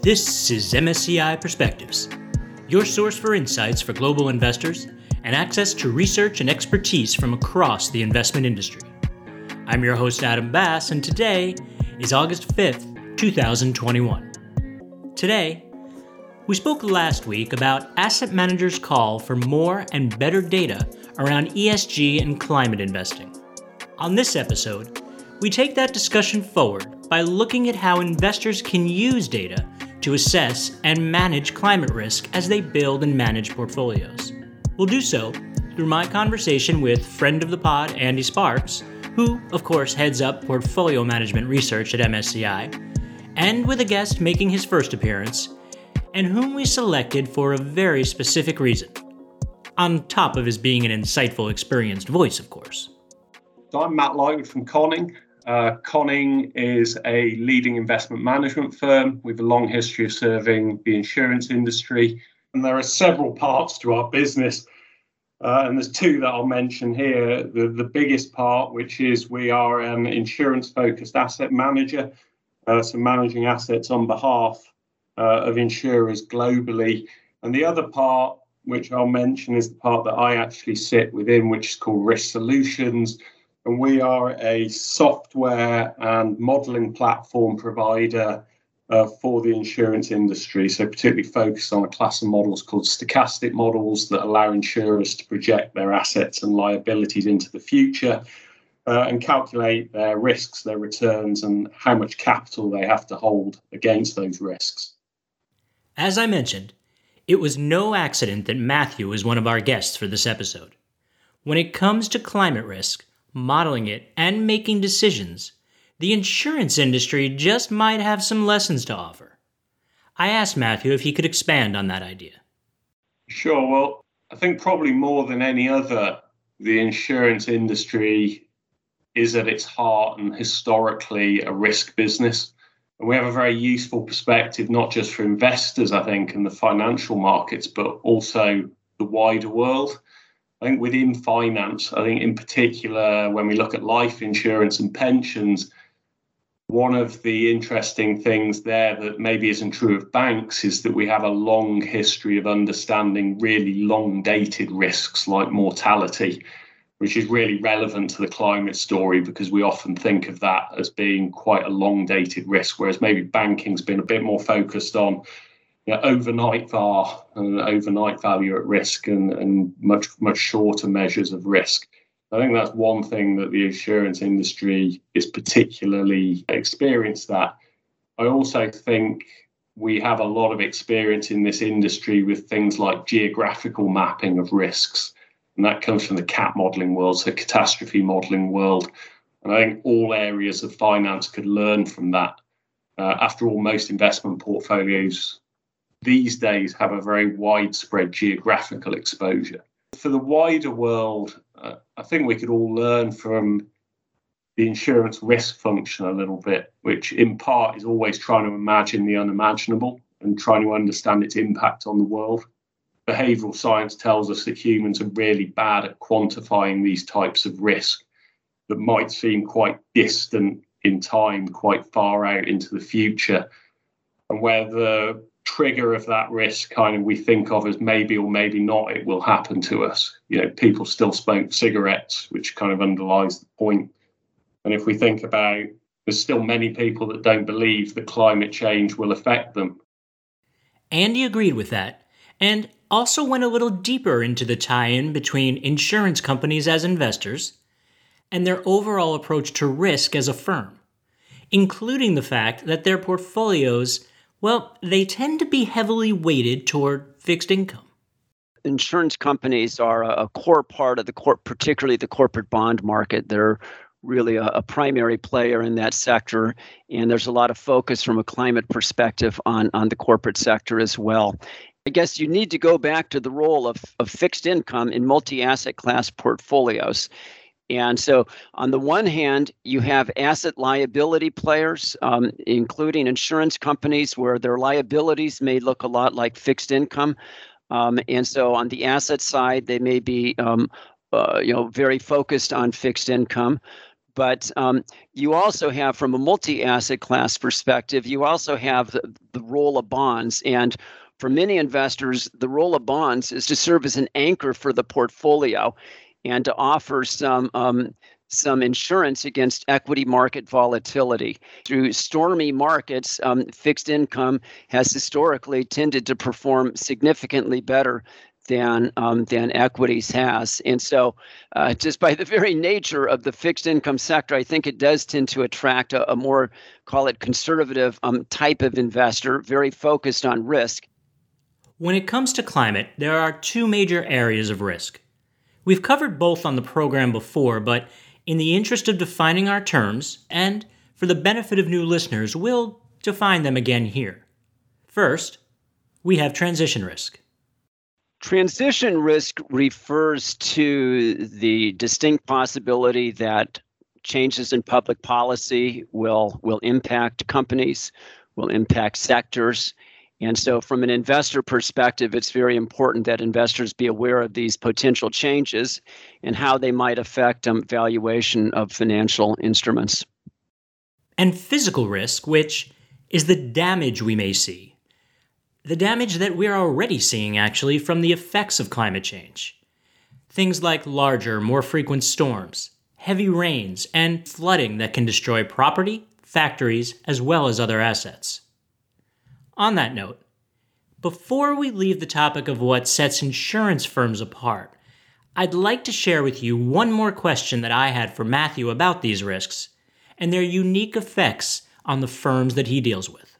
This is MSCI Perspectives, your source for insights for global investors and access to research and expertise from across the investment industry. I'm your host, Adam Bass, and today is August 5th, 2021. Today, we spoke last week about asset managers' call for more and better data around ESG and climate investing. On this episode, we take that discussion forward by looking at how investors can use data to assess and manage climate risk as they build and manage portfolios. We'll do so through my conversation with friend of the pod, Andy Sparks, who, of course, heads up portfolio management research at MSCI, and with a guest making his first appearance, and whom we selected for a very specific reason, on top of his being an insightful, experienced voice, of course. So I'm Matt Lloyd from Conning. Conning is a leading investment management firm with a long history of serving the insurance industry. And there are several parts to our business. And there's two that I'll mention here. The biggest part, which is we are an insurance-focused asset manager, so managing assets on behalf of insurers globally. And the other part, which I'll mention, is the part that I actually sit within, which is called Risk Solutions. And we are a software and modelling platform provider for the insurance industry. So particularly focused on a class of models called stochastic models that allow insurers to project their assets and liabilities into the future and calculate their risks, their returns, and how much capital they have to hold against those risks. As I mentioned, it was no accident that Matthew is one of our guests for this episode. When it comes to climate risk, modeling it, and making decisions, the insurance industry just might have some lessons to offer. I asked Matthew if he could expand on that idea. Sure. Well, I think probably more than any other, the insurance industry is at its heart and historically a risk business. And we have a very useful perspective, not just for investors, I think, and the financial markets, but also the wider world. I think within finance, I think in particular, when we look at life insurance and pensions, one of the interesting things there that maybe isn't true of banks is that we have a long history of understanding really long-dated risks like mortality, which is really relevant to the climate story because we often think of that as being quite a long-dated risk, whereas maybe banking's been a bit more focused on overnight VAR and overnight value at risk and much shorter measures of risk. I think that's one thing that the insurance industry is particularly experienced at. I also think we have a lot of experience in this industry with things like geographical mapping of risks. And that comes from the CAT modelling world, so catastrophe modelling world. And I think all areas of finance could learn from that. After all, most investment portfolios these days have a very widespread geographical exposure. For the wider world, I think we could all learn from the insurance risk function a little bit, which in part is always trying to imagine the unimaginable and trying to understand its impact on the world. Behavioural science tells us that humans are really bad at quantifying these types of risk that might seem quite distant in time, quite far out into the future, and where the trigger of that risk kind of we think of as maybe or maybe not it will happen to us. People still smoke cigarettes, which kind of underlies the point. And if we think about, there's still many people that don't believe that climate change will affect them. Andy agreed with that, and also went a little deeper into the tie-in between insurance companies as investors and their overall approach to risk as a firm, including the fact that their portfolios, they tend to be heavily weighted toward fixed income. Insurance companies are a core part of particularly the corporate bond market. They're really a primary player in that sector, and there's a lot of focus from a climate perspective on the corporate sector as well. I guess you need to go back to the role of fixed income in multi-asset class portfolios. And so on the one hand, you have asset liability players, including insurance companies where their liabilities may look a lot like fixed income. And so on the asset side, they may be very focused on fixed income. But you also have, from a multi-asset class perspective, you also have the role of bonds. And for many investors, the role of bonds is to serve as an anchor for the portfolio and to offer some insurance against equity market volatility. Through stormy markets, fixed income has historically tended to perform significantly better than equities has. And so just by the very nature of the fixed income sector, I think it does tend to attract a more, call it conservative type of investor, very focused on risk. When it comes to climate, there are two major areas of risk. We've covered both on the program before, but in the interest of defining our terms, and for the benefit of new listeners, we'll define them again here. First, we have transition risk. Transition risk refers to the distinct possibility that changes in public policy will impact companies, will impact sectors. And so from an investor perspective, it's very important that investors be aware of these potential changes and how they might affect valuation of financial instruments. And physical risk, which is the damage we may see. The damage that we're already seeing, actually, from the effects of climate change. Things like larger, more frequent storms, heavy rains, and flooding that can destroy property, factories, as well as other assets. On that note, before we leave the topic of what sets insurance firms apart, I'd like to share with you one more question that I had for Matthew about these risks and their unique effects on the firms that he deals with.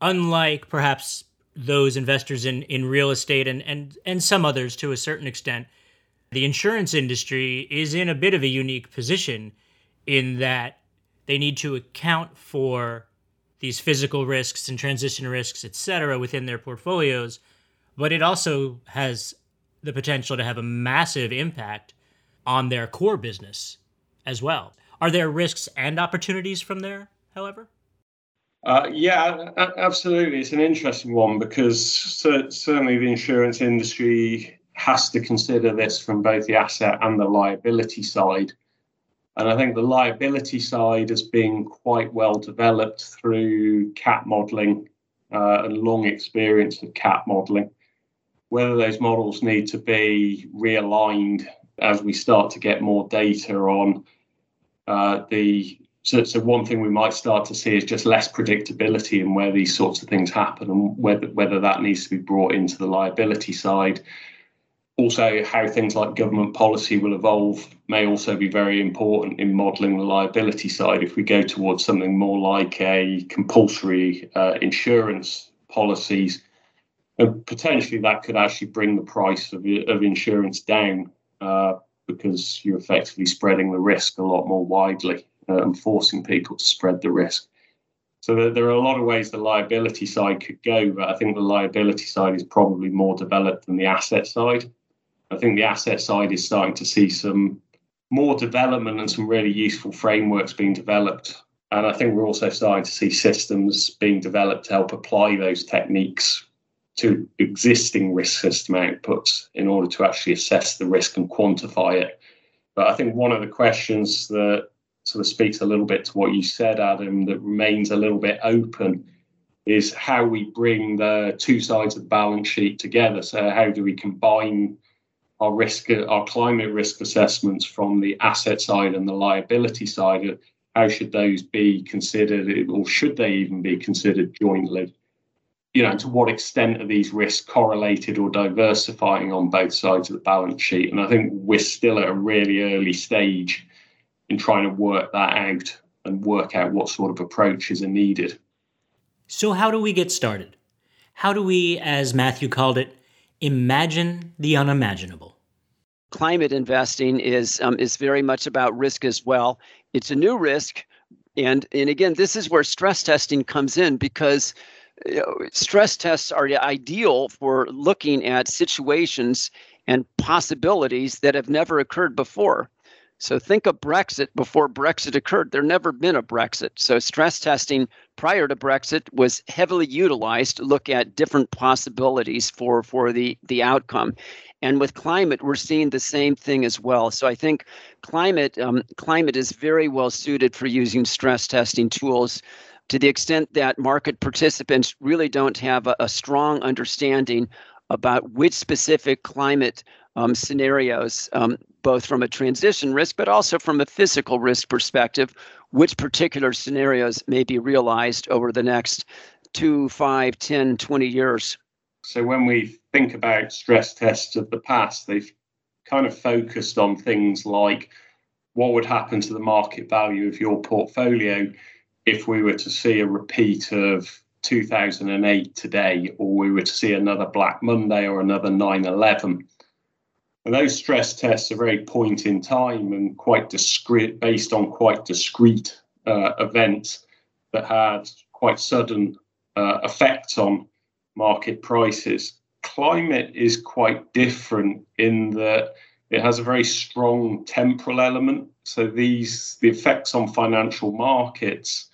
Unlike perhaps those investors in real estate and some others to a certain extent, the insurance industry is in a bit of a unique position in that they need to account for these physical risks and transition risks, et cetera, within their portfolios. But it also has the potential to have a massive impact on their core business as well. Are there risks and opportunities from there, however? Yeah, absolutely. It's an interesting one because certainly the insurance industry has to consider this from both the asset and the liability side. And I think the liability side has been quite well developed through CAT modelling and long experience of CAT modelling. Whether those models need to be realigned as we start to get more data on So one thing we might start to see is just less predictability in where these sorts of things happen and whether that needs to be brought into the liability side. Also, how things like government policy will evolve may also be very important in modelling the liability side. If we go towards something more like a compulsory insurance policies, and potentially that could actually bring the price of insurance down because you're effectively spreading the risk a lot more widely. And forcing people to spread the risk. So there are a lot of ways the liability side could go, but I think the liability side is probably more developed than the asset side. I think the asset side is starting to see some more development and some really useful frameworks being developed. And I think we're also starting to see systems being developed to help apply those techniques to existing risk system outputs in order to actually assess the risk and quantify it. But I think one of the questions that sort of speaks a little bit to what you said, Adam, that remains a little bit open is how we bring the two sides of the balance sheet together. So how do we combine our climate risk assessments from the asset side and the liability side? How should those be considered, or should they even be considered jointly? You know, to what extent are these risks correlated or diversifying on both sides of the balance sheet? And I think we're still at a really early stage in trying to work that out and work out what sort of approaches are needed. So how do we get started? How do we, as Matthew called it, imagine the unimaginable? Climate investing is very much about risk as well. It's a new risk. And again, this is where stress testing comes in because stress tests are ideal for looking at situations and possibilities that have never occurred before. So think of Brexit before Brexit occurred. There never been a Brexit. So stress testing prior to Brexit was heavily utilized to look at different possibilities for the outcome. And with climate, we're seeing the same thing as well. So I think climate is very well suited for using stress testing tools to the extent that market participants really don't have a strong understanding about which specific climate scenarios, both from a transition risk, but also from a physical risk perspective, which particular scenarios may be realized over the next 2, 5, 10, 20 years. So when we think about stress tests of the past, they've kind of focused on things like what would happen to the market value of your portfolio if we were to see a repeat of 2008 today, or we were to see another Black Monday or another 9/11. And those stress tests are very point in time and quite discrete, based on quite discrete events that had quite sudden effects on market prices. Climate is quite different in that it has a very strong temporal element. So the effects on financial markets,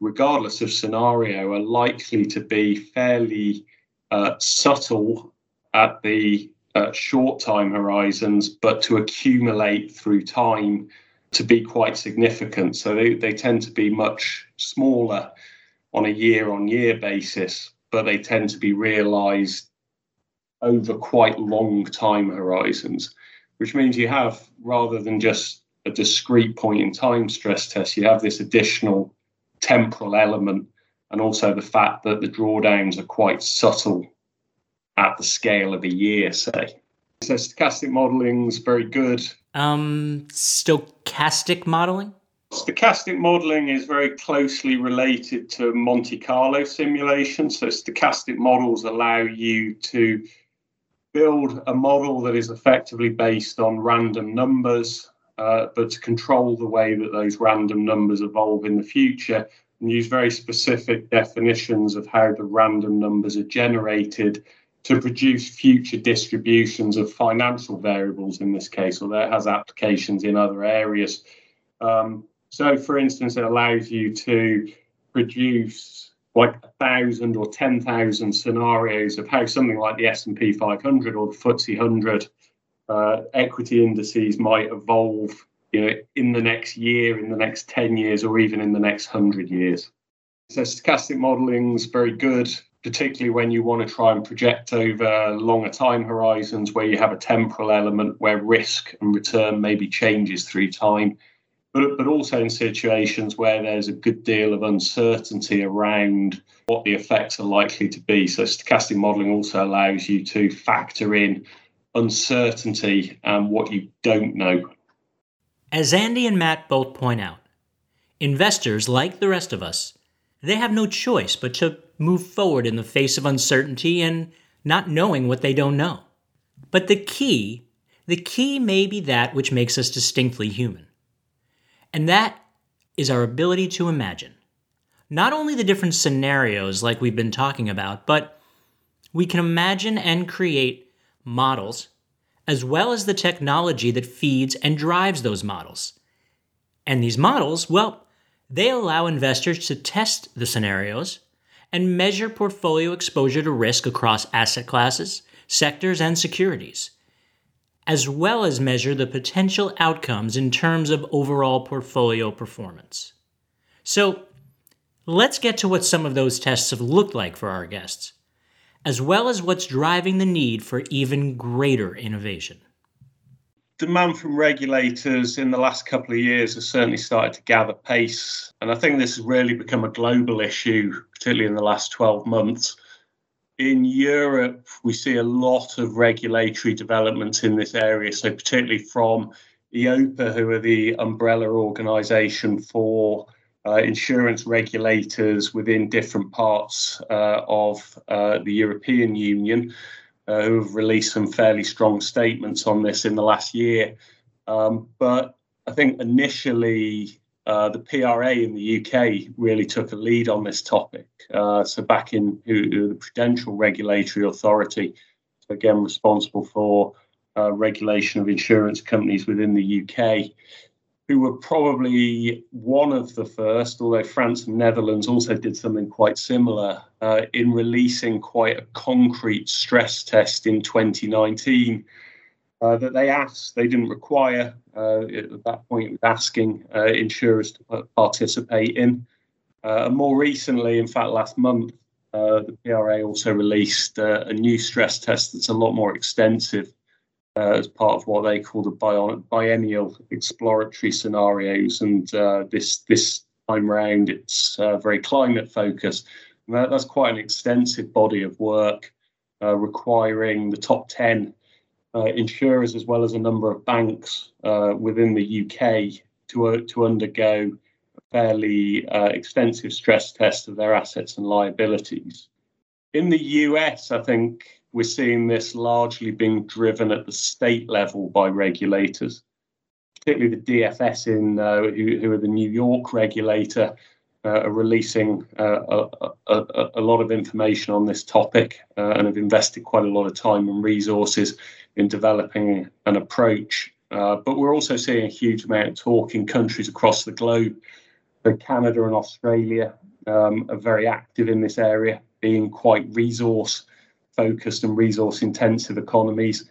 regardless of scenario, are likely to be fairly subtle at the short time horizons, but to accumulate through time to be quite significant. So they tend to be much smaller on a year-on-year basis, but they tend to be realised over quite long time horizons, which means you have, rather than just a discrete point in time stress test, you have this additional temporal element, and also the fact that the drawdowns are quite subtle at the scale of a year, say. So stochastic modelling's very good. Stochastic modelling? Stochastic modelling is very closely related to Monte Carlo simulation. So stochastic models allow you to build a model that is effectively based on random numbers, but to control the way that those random numbers evolve in the future, and use very specific definitions of how the random numbers are generated to produce future distributions of financial variables in this case, although it has applications in other areas. So, for instance, it allows you to produce like 1,000 or 10,000 scenarios of how something like the S&P 500 or the FTSE 100 equity indices might evolve, in the next year, in the next 10 years, or even in the next 100 years. So stochastic modelling is very good, particularly when you want to try and project over longer time horizons where you have a temporal element where risk and return maybe changes through time. But also in situations where there's a good deal of uncertainty around what the effects are likely to be. So stochastic modelling also allows you to factor in uncertainty and what you don't know. As Andy and Matt both point out, investors, like the rest of us, they have no choice but to move forward in the face of uncertainty and not knowing what they don't know. But the key may be that which makes us distinctly human. And that is our ability to imagine. Not only the different scenarios like we've been talking about, but we can imagine and create models, as well as the technology that feeds and drives those models. And these models, well, they allow investors to test the scenarios and measure portfolio exposure to risk across asset classes, sectors, and securities, as well as measure the potential outcomes in terms of overall portfolio performance. So let's get to what some of those tests have looked like for our guests, as well as what's driving the need for even greater innovation. Demand from regulators in the last couple of years has certainly started to gather pace, and I think this has really become a global issue, particularly in the last 12 months. In Europe, we see a lot of regulatory developments in this area, so particularly from EOPA, who are the umbrella organisation for insurance regulators within different parts of the European Union, who have released some fairly strong statements on this in the last year. But I think initially the PRA in the UK really took a lead on this topic. So back in the Prudential Regulatory Authority, again responsible for regulation of insurance companies within the UK, who were probably one of the first, although France and Netherlands also did something quite similar, in releasing quite a concrete stress test in 2019, that they asked. They didn't require, at that point, it was asking insurers to participate in. And more recently, in fact, last month, the PRA also released a new stress test that's a lot more extensive as part of what they call the biennial exploratory scenarios. And this time round, it's very climate focused. And that's quite an extensive body of work, requiring the top 10 insurers as well as a number of banks within the UK to undergo fairly extensive stress test of their assets and liabilities. In the US, I think we're seeing this largely being driven at the state level by regulators, particularly the DFS, who are the New York regulator, are releasing a lot of information on this topic and have invested quite a lot of time and resources in developing an approach. But we're also seeing a huge amount of talk in countries across the globe. Canada and Australia are very active in this area, being quite resource-focused and resource-intensive economies.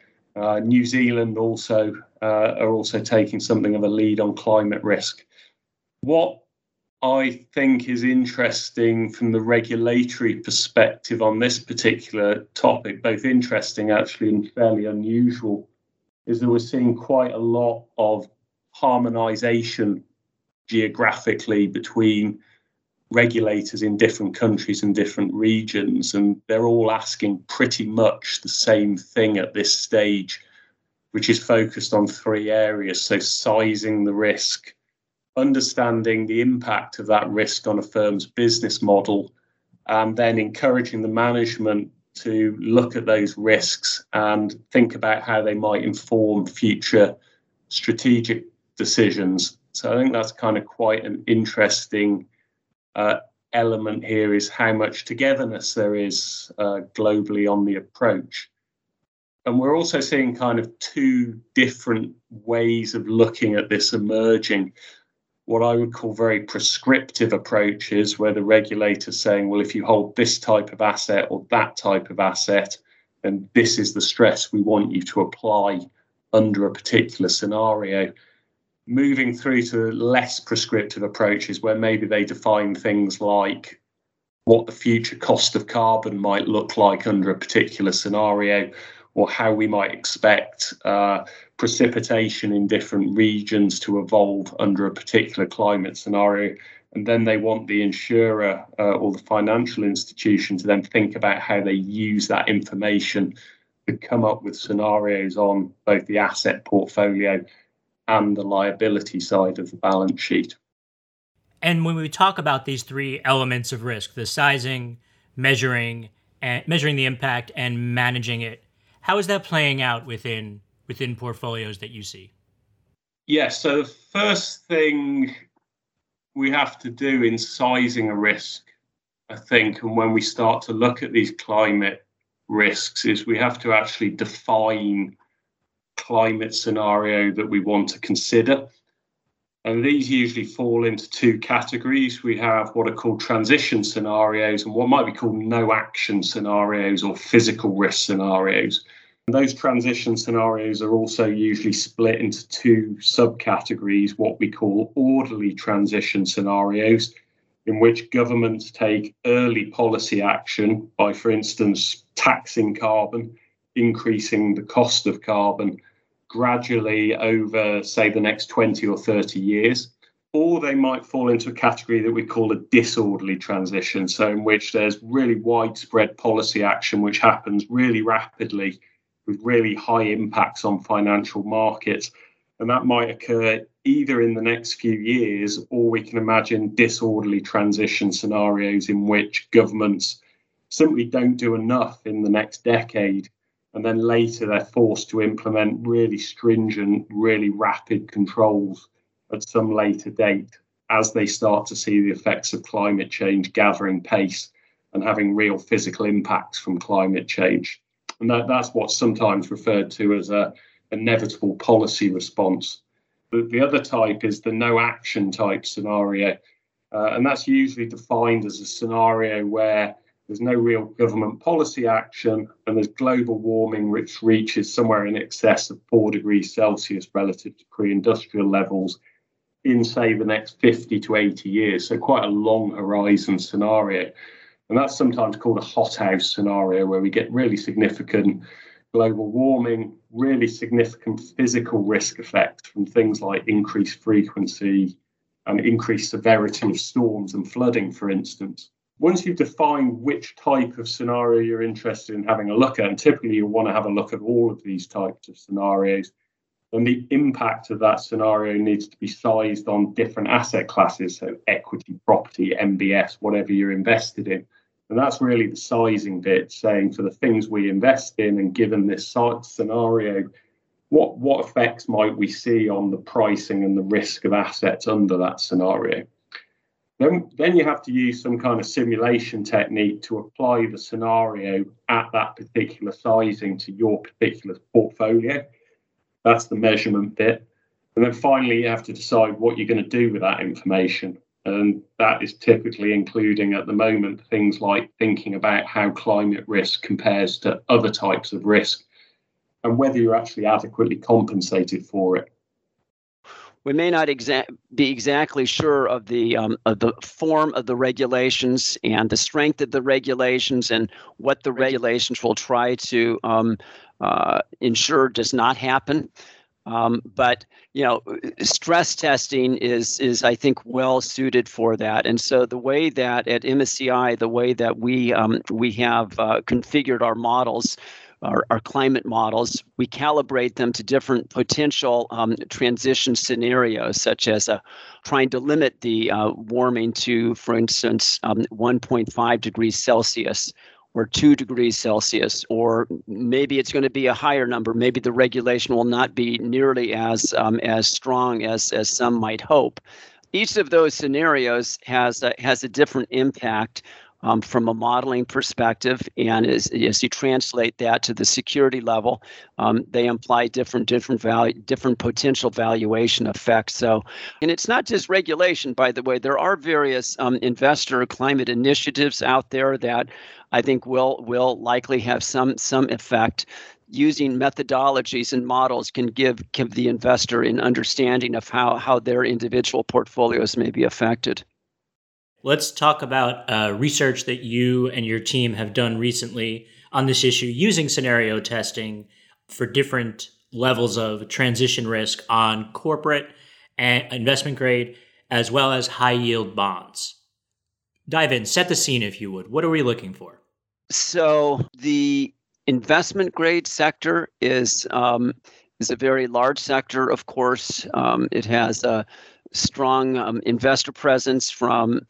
New Zealand also are also taking something of a lead on climate risk. What I think is interesting from the regulatory perspective on this particular topic, both interesting actually and fairly unusual, is that we're seeing quite a lot of harmonisation geographically between regulators in different countries and different regions, and they're all asking pretty much the same thing at this stage, which is focused on three areas. So sizing the risk, understanding the impact of that risk on a firm's business model, and then encouraging the management to look at those risks and think about how they might inform future strategic decisions. So I think that's kind of quite an interesting element here, is how much togetherness there is globally on the approach. And we're also seeing kind of two different ways of looking at this emerging. What I would call very prescriptive approaches, where the regulator's saying, well, if you hold this type of asset or that type of asset, then this is the stress we want you to apply under a particular scenario. Moving through to less prescriptive approaches, where maybe they define things like what the future cost of carbon might look like under a particular scenario, or how we might expect precipitation in different regions to evolve under a particular climate scenario. And then they want the insurer or the financial institution to then think about how they use that information to come up with scenarios on both the asset portfolio and the liability side of the balance sheet. And when we talk about these three elements of risk, the sizing, measuring the impact, and managing it, how is that playing out within portfolios that you see? Yes, so the first thing we have to do in sizing a risk, I think, and when we start to look at these climate risks, is we have to actually define climate scenario that we want to consider. And these usually fall into two categories. We have what are called transition scenarios and what might be called no action scenarios or physical risk scenarios. And those transition scenarios are also usually split into two subcategories, what we call orderly transition scenarios, in which governments take early policy action by, for instance, taxing carbon, increasing the cost of carbon gradually over, say, the next 20 or 30 years. Or they might fall into a category that we call a disorderly transition, so in which there's really widespread policy action which happens really rapidly with really high impacts on financial markets. And that might occur either in the next few years, or we can imagine disorderly transition scenarios in which governments simply don't do enough in the next decade. And then later they're forced to implement really stringent, really rapid controls at some later date as they start to see the effects of climate change gathering pace and having real physical impacts from climate change. And that's what's sometimes referred to as an inevitable policy response. The other type is the no action type scenario. And that's usually defined as a scenario where there's no real government policy action, and there's global warming, which reaches somewhere in excess of 4 degrees Celsius relative to pre-industrial levels in, say, the next 50 to 80 years. So quite a long horizon scenario. And that's sometimes called a hothouse scenario, where we get really significant global warming, really significant physical risk effects from things like increased frequency and increased severity of storms and flooding, for instance. Once you've defined which type of scenario you're interested in having a look at, and typically you'll want to have a look at all of these types of scenarios, then the impact of that scenario needs to be sized on different asset classes, so equity, property, MBS, whatever you're invested in. And that's really the sizing bit, saying for the things we invest in and given this scenario, what effects might we see on the pricing and the risk of assets under that scenario? Then you have to use some kind of simulation technique to apply the scenario at that particular sizing to your particular portfolio. That's the measurement bit. And then finally, you have to decide what you're going to do with that information. And that is typically including, at the moment, things like thinking about how climate risk compares to other types of risk and whether you're actually adequately compensated for it. We may not be exactly sure of the form of the regulations and the strength of the regulations and what the regulations will try to ensure does not happen. But you know, stress testing is I think well suited for that. And so the way that at MSCI, the way that we have configured our models, our climate models, we calibrate them to different potential transition scenarios, such as trying to limit the warming to, for instance, 1.5 degrees Celsius. Or 2 degrees Celsius, or maybe it's going to be a higher number. Maybe the regulation will not be nearly as strong as some might hope. Each of those scenarios has a different impact from a modeling perspective, and as you translate that to the security level, they imply different potential valuation effects. So, and it's not just regulation, by the way. There are various investor climate initiatives out there that I think will likely have some effect. Using methodologies and models can give the investor an understanding of how their individual portfolios may be affected. Let's talk about research that you and your team have done recently on this issue using scenario testing for different levels of transition risk on corporate and investment grade, as well as high yield bonds. Dive in, set the scene if you would. What are we looking for? So the investment grade sector is a very large sector, of course. It has a strong investor presence from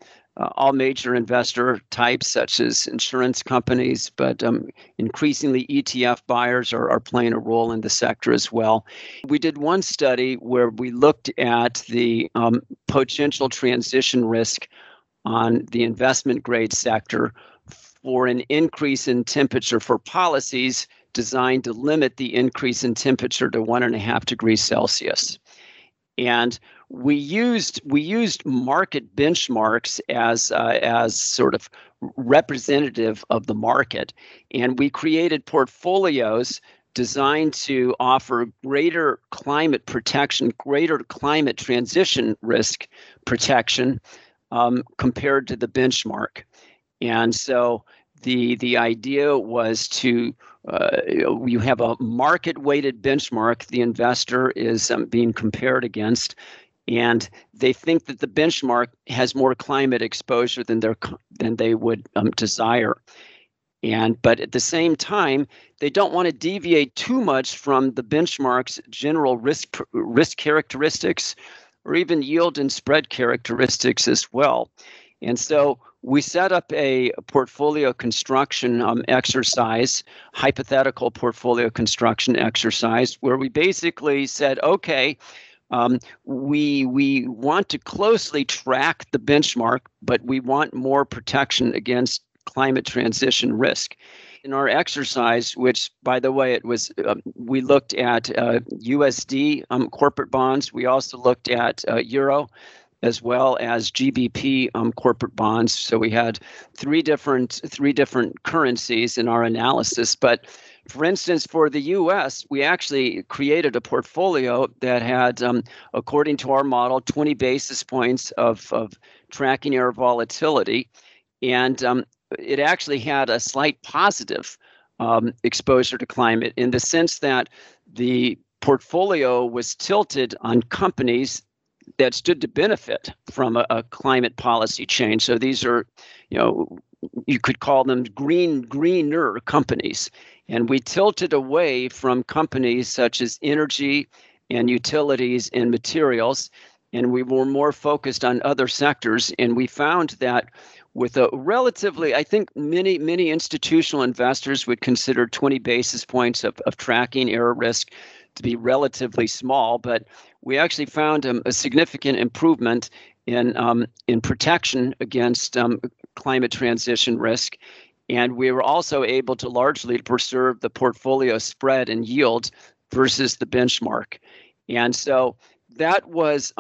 all major investor types, such as insurance companies, but increasingly ETF buyers are playing a role in the sector as well. We did one study where we looked at the potential transition risk on the investment grade sector for an increase in temperature for policies designed to limit the increase in temperature to 1.5 degrees Celsius. And we used market benchmarks as sort of representative of the market, and we created portfolios designed to offer greater climate protection, greater climate transition risk protection compared to the benchmark. And so the idea was to you have a market-weighted benchmark the investor is being compared against, and they think that the benchmark has more climate exposure than they would desire. But at the same time, they don't want to deviate too much from the benchmark's general risk characteristics, or even yield and spread characteristics as well. And so we set up a portfolio construction exercise, hypothetical portfolio construction exercise, where we basically said, okay, we want to closely track the benchmark, but we want more protection against climate transition risk. In our exercise, which, by the way, it was we looked at USD corporate bonds. We also looked at euro as well as GBP corporate bonds. So we had three different currencies in our analysis. But for instance, for the U.S., we actually created a portfolio that had, according to our model, 20 basis points of tracking error volatility. And it actually had a slight positive exposure to climate in the sense that the portfolio was tilted on companies that stood to benefit from a climate policy change. So these are, you know, you could call them greener companies. And we tilted away from companies such as energy and utilities and materials. And we were more focused on other sectors. And we found that with a relatively, I think many institutional investors would consider 20 basis points of tracking error risk to be relatively small, but we actually found a significant improvement in protection against climate transition risk. And we were also able to largely preserve the portfolio spread and yield versus the benchmark. And so that was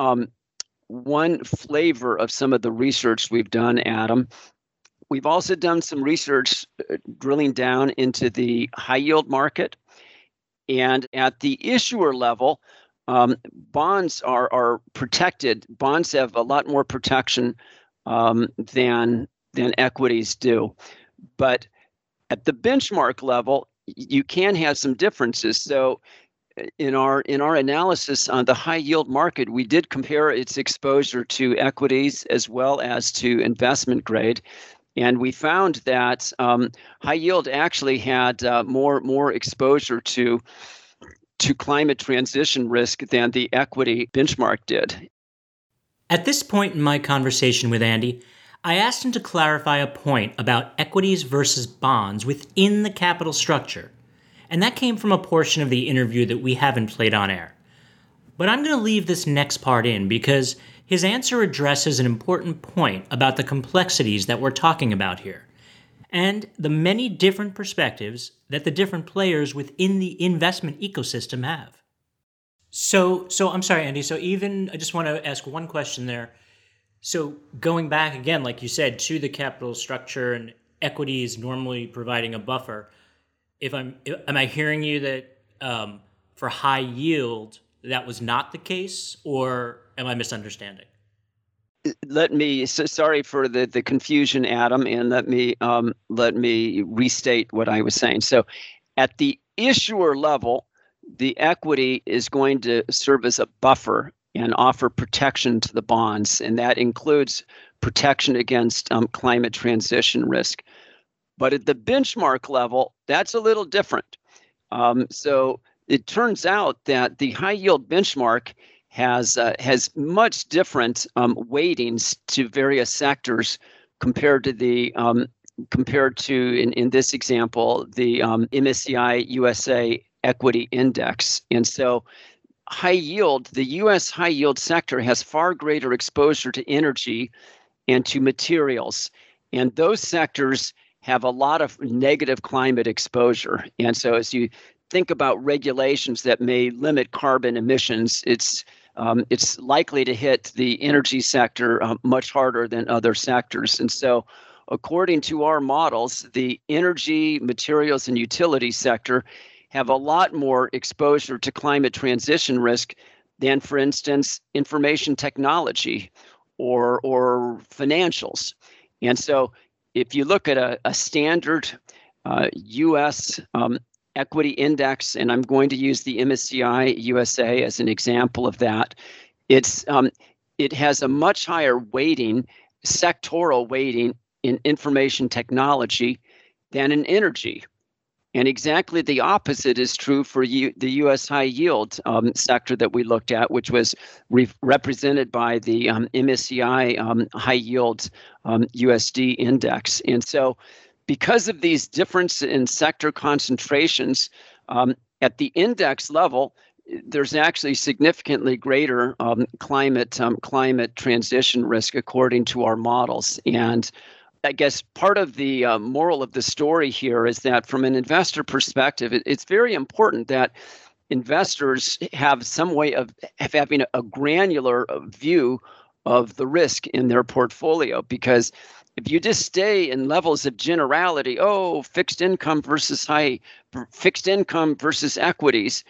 one flavor of some of the research we've done, Adam. We've also done some research drilling down into the high yield market. And at the issuer level, bonds are protected. Bonds have a lot more protection than equities do. But at the benchmark level, you can have some differences. So in our analysis on the high yield market, we did compare its exposure to equities as well as to investment grade. And we found that high yield actually had more exposure to climate transition risk than the equity benchmark did. At this point in my conversation with Andy, I asked him to clarify a point about equities versus bonds within the capital structure. And that came from a portion of the interview that we haven't played on air. But I'm going to leave this next part in because his answer addresses an important point about the complexities that we're talking about here, and the many different perspectives that the different players within the investment ecosystem have. So I'm sorry, Andy. So even, I just want to ask one question there. So going back again, like you said, to the capital structure and equities normally providing a buffer, am I hearing you that for high yield, that was not the case, or am I misunderstanding? Sorry for the confusion, Adam, and let me restate what I was saying. So at the issuer level, the equity is going to serve as a buffer and offer protection to the bonds, and that includes protection against climate transition risk. But at the benchmark level, that's a little different. So it turns out that the high yield benchmark has much different weightings to various sectors compared to in this example, the MSCI USA Equity Index. And so high yield, the U.S. high yield sector has far greater exposure to energy and to materials. And those sectors have a lot of negative climate exposure. And so as you think about regulations that may limit carbon emissions, it's likely to hit the energy sector much harder than other sectors. And so according to our models, the energy, materials, and utility sector have a lot more exposure to climate transition risk than, for instance, information technology or financials. And so if you look at a standard U.S. equity index, and I'm going to use the MSCI USA as an example of that, it has a much higher weighting, sectoral weighting in information technology than in energy. And exactly the opposite is true for the U.S. high yield sector that we looked at, which was represented by the MSCI high yield USD index. And so because of these differences in sector concentrations, at the index level, there's actually significantly greater climate transition risk according to our models. And I guess part of the moral of the story here is that from an investor perspective, it's very important that investors have some way of having a granular view of the risk in their portfolio. Because if you just stay in levels of generality, oh, fixed income versus equities,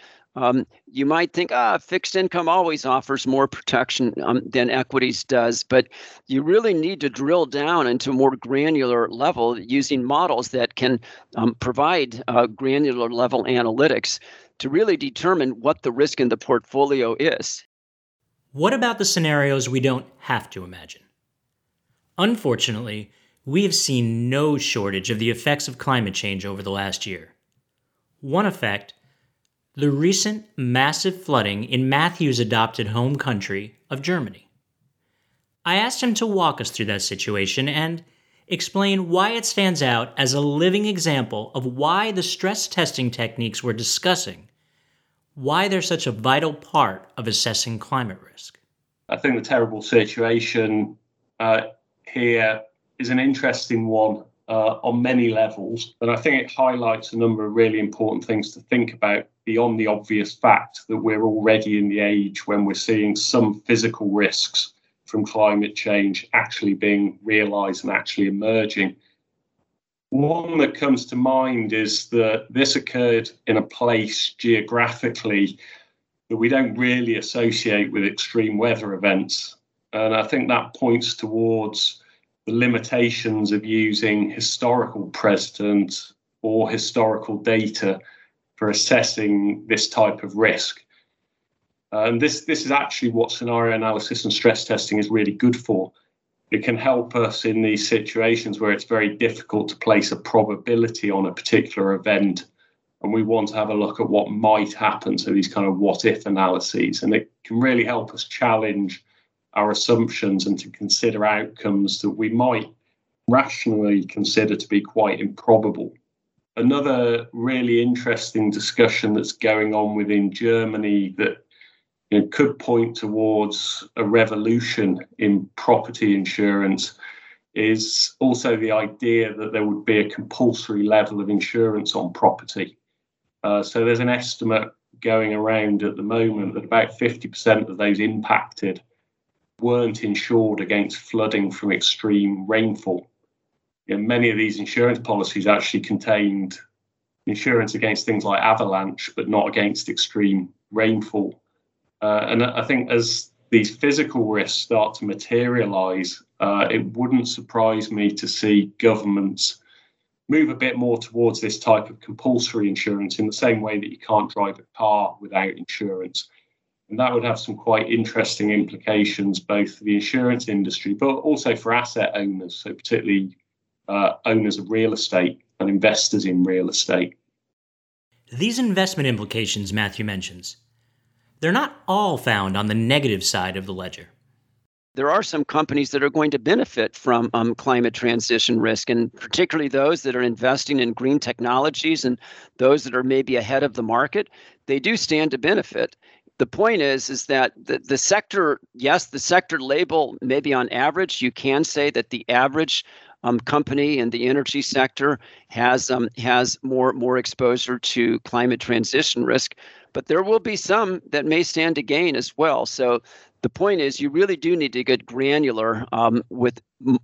you might think, fixed income always offers more protection than equities does. But you really need to drill down into a more granular level using models that can provide granular level analytics to really determine what the risk in the portfolio is. What about the scenarios we don't have to imagine? Unfortunately, we have seen no shortage of the effects of climate change over the last year. One effect, the recent massive flooding in Matthew's adopted home country of Germany. I asked him to walk us through that situation and explain why it stands out as a living example of why the stress testing techniques we're discussing, why they're such a vital part of assessing climate risk. I think the terrible situation here is an interesting one on many levels, and I think it highlights a number of really important things to think about beyond the obvious fact that we're already in the age when we're seeing some physical risks from climate change actually being realised and actually emerging. One that comes to mind is that this occurred in a place geographically that we don't really associate with extreme weather events. And I think that points towards the limitations of using historical precedent or historical data for assessing this type of risk. And this is actually what scenario analysis and stress testing is really good for. It can help us in these situations where it's very difficult to place a probability on a particular event, and we want to have a look at what might happen, so these kind of what-if analyses. And it can really help us challenge our assumptions and to consider outcomes that we might rationally consider to be quite improbable. Another really interesting discussion that's going on within Germany that could point towards a revolution in property insurance is also the idea that there would be a compulsory level of insurance on property. So there's an estimate going around at the moment that about 50% of those impacted weren't insured against flooding from extreme rainfall. Many of these insurance policies actually contained insurance against things like avalanche, but not against extreme rainfall. And I think as these physical risks start to materialise, it wouldn't surprise me to see governments move a bit more towards this type of compulsory insurance in the same way that you can't drive a car without insurance. And that would have some quite interesting implications, both for the insurance industry, but also for asset owners, so particularly owners of real estate and investors in real estate. These investment implications Matthew mentions, they're not all found on the negative side of the ledger. There are some companies that are going to benefit from climate transition risk, and particularly those that are investing in green technologies and those that are maybe ahead of the market. They do stand to benefit. The point is that the sector, yes, the sector label, maybe on average, you can say that the average company in the energy sector has more exposure to climate transition risk, but there will be some that may stand to gain as well. So the point is, you really do need to get granular with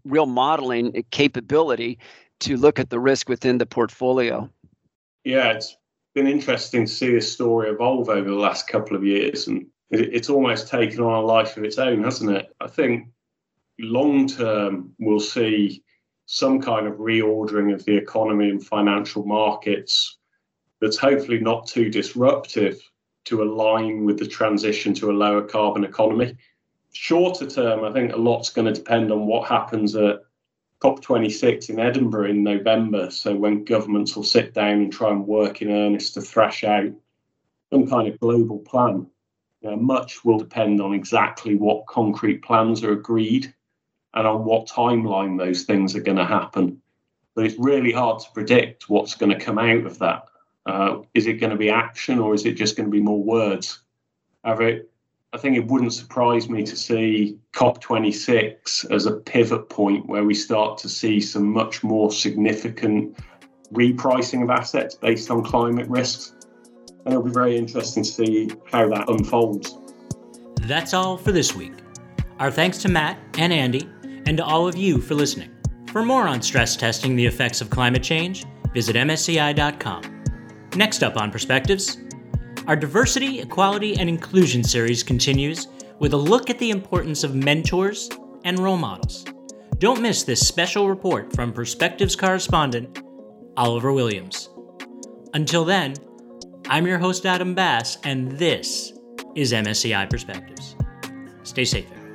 real modeling capability to look at the risk within the portfolio. Yeah, it's been interesting to see this story evolve over the last couple of years, and it's almost taken on a life of its own, hasn't it? I think long term we'll see some kind of reordering of the economy and financial markets that's hopefully not too disruptive to align with the transition to a lower carbon economy. Shorter term, I think a lot's going to depend on what happens at COP26 in Edinburgh in November, so when governments will sit down and try and work in earnest to thrash out some kind of global plan. Much will depend on exactly what concrete plans are agreed and on what timeline those things are going to happen. But it's really hard to predict what's going to come out of that. Is it going to be action, or is it just going to be more words? However, I think it wouldn't surprise me to see COP26 as a pivot point where we start to see some much more significant repricing of assets based on climate risks. And it'll be very interesting to see how that unfolds. That's all for this week. Our thanks to Matt and Andy, and to all of you for listening. For more on stress testing the effects of climate change, visit MSCI.com. Next up on Perspectives, our Diversity, Equality, and Inclusion series continues with a look at the importance of mentors and role models. Don't miss this special report from Perspectives correspondent, Oliver Williams. Until then, I'm your host, Adam Bass, and this is MSCI Perspectives. Stay safe, everyone.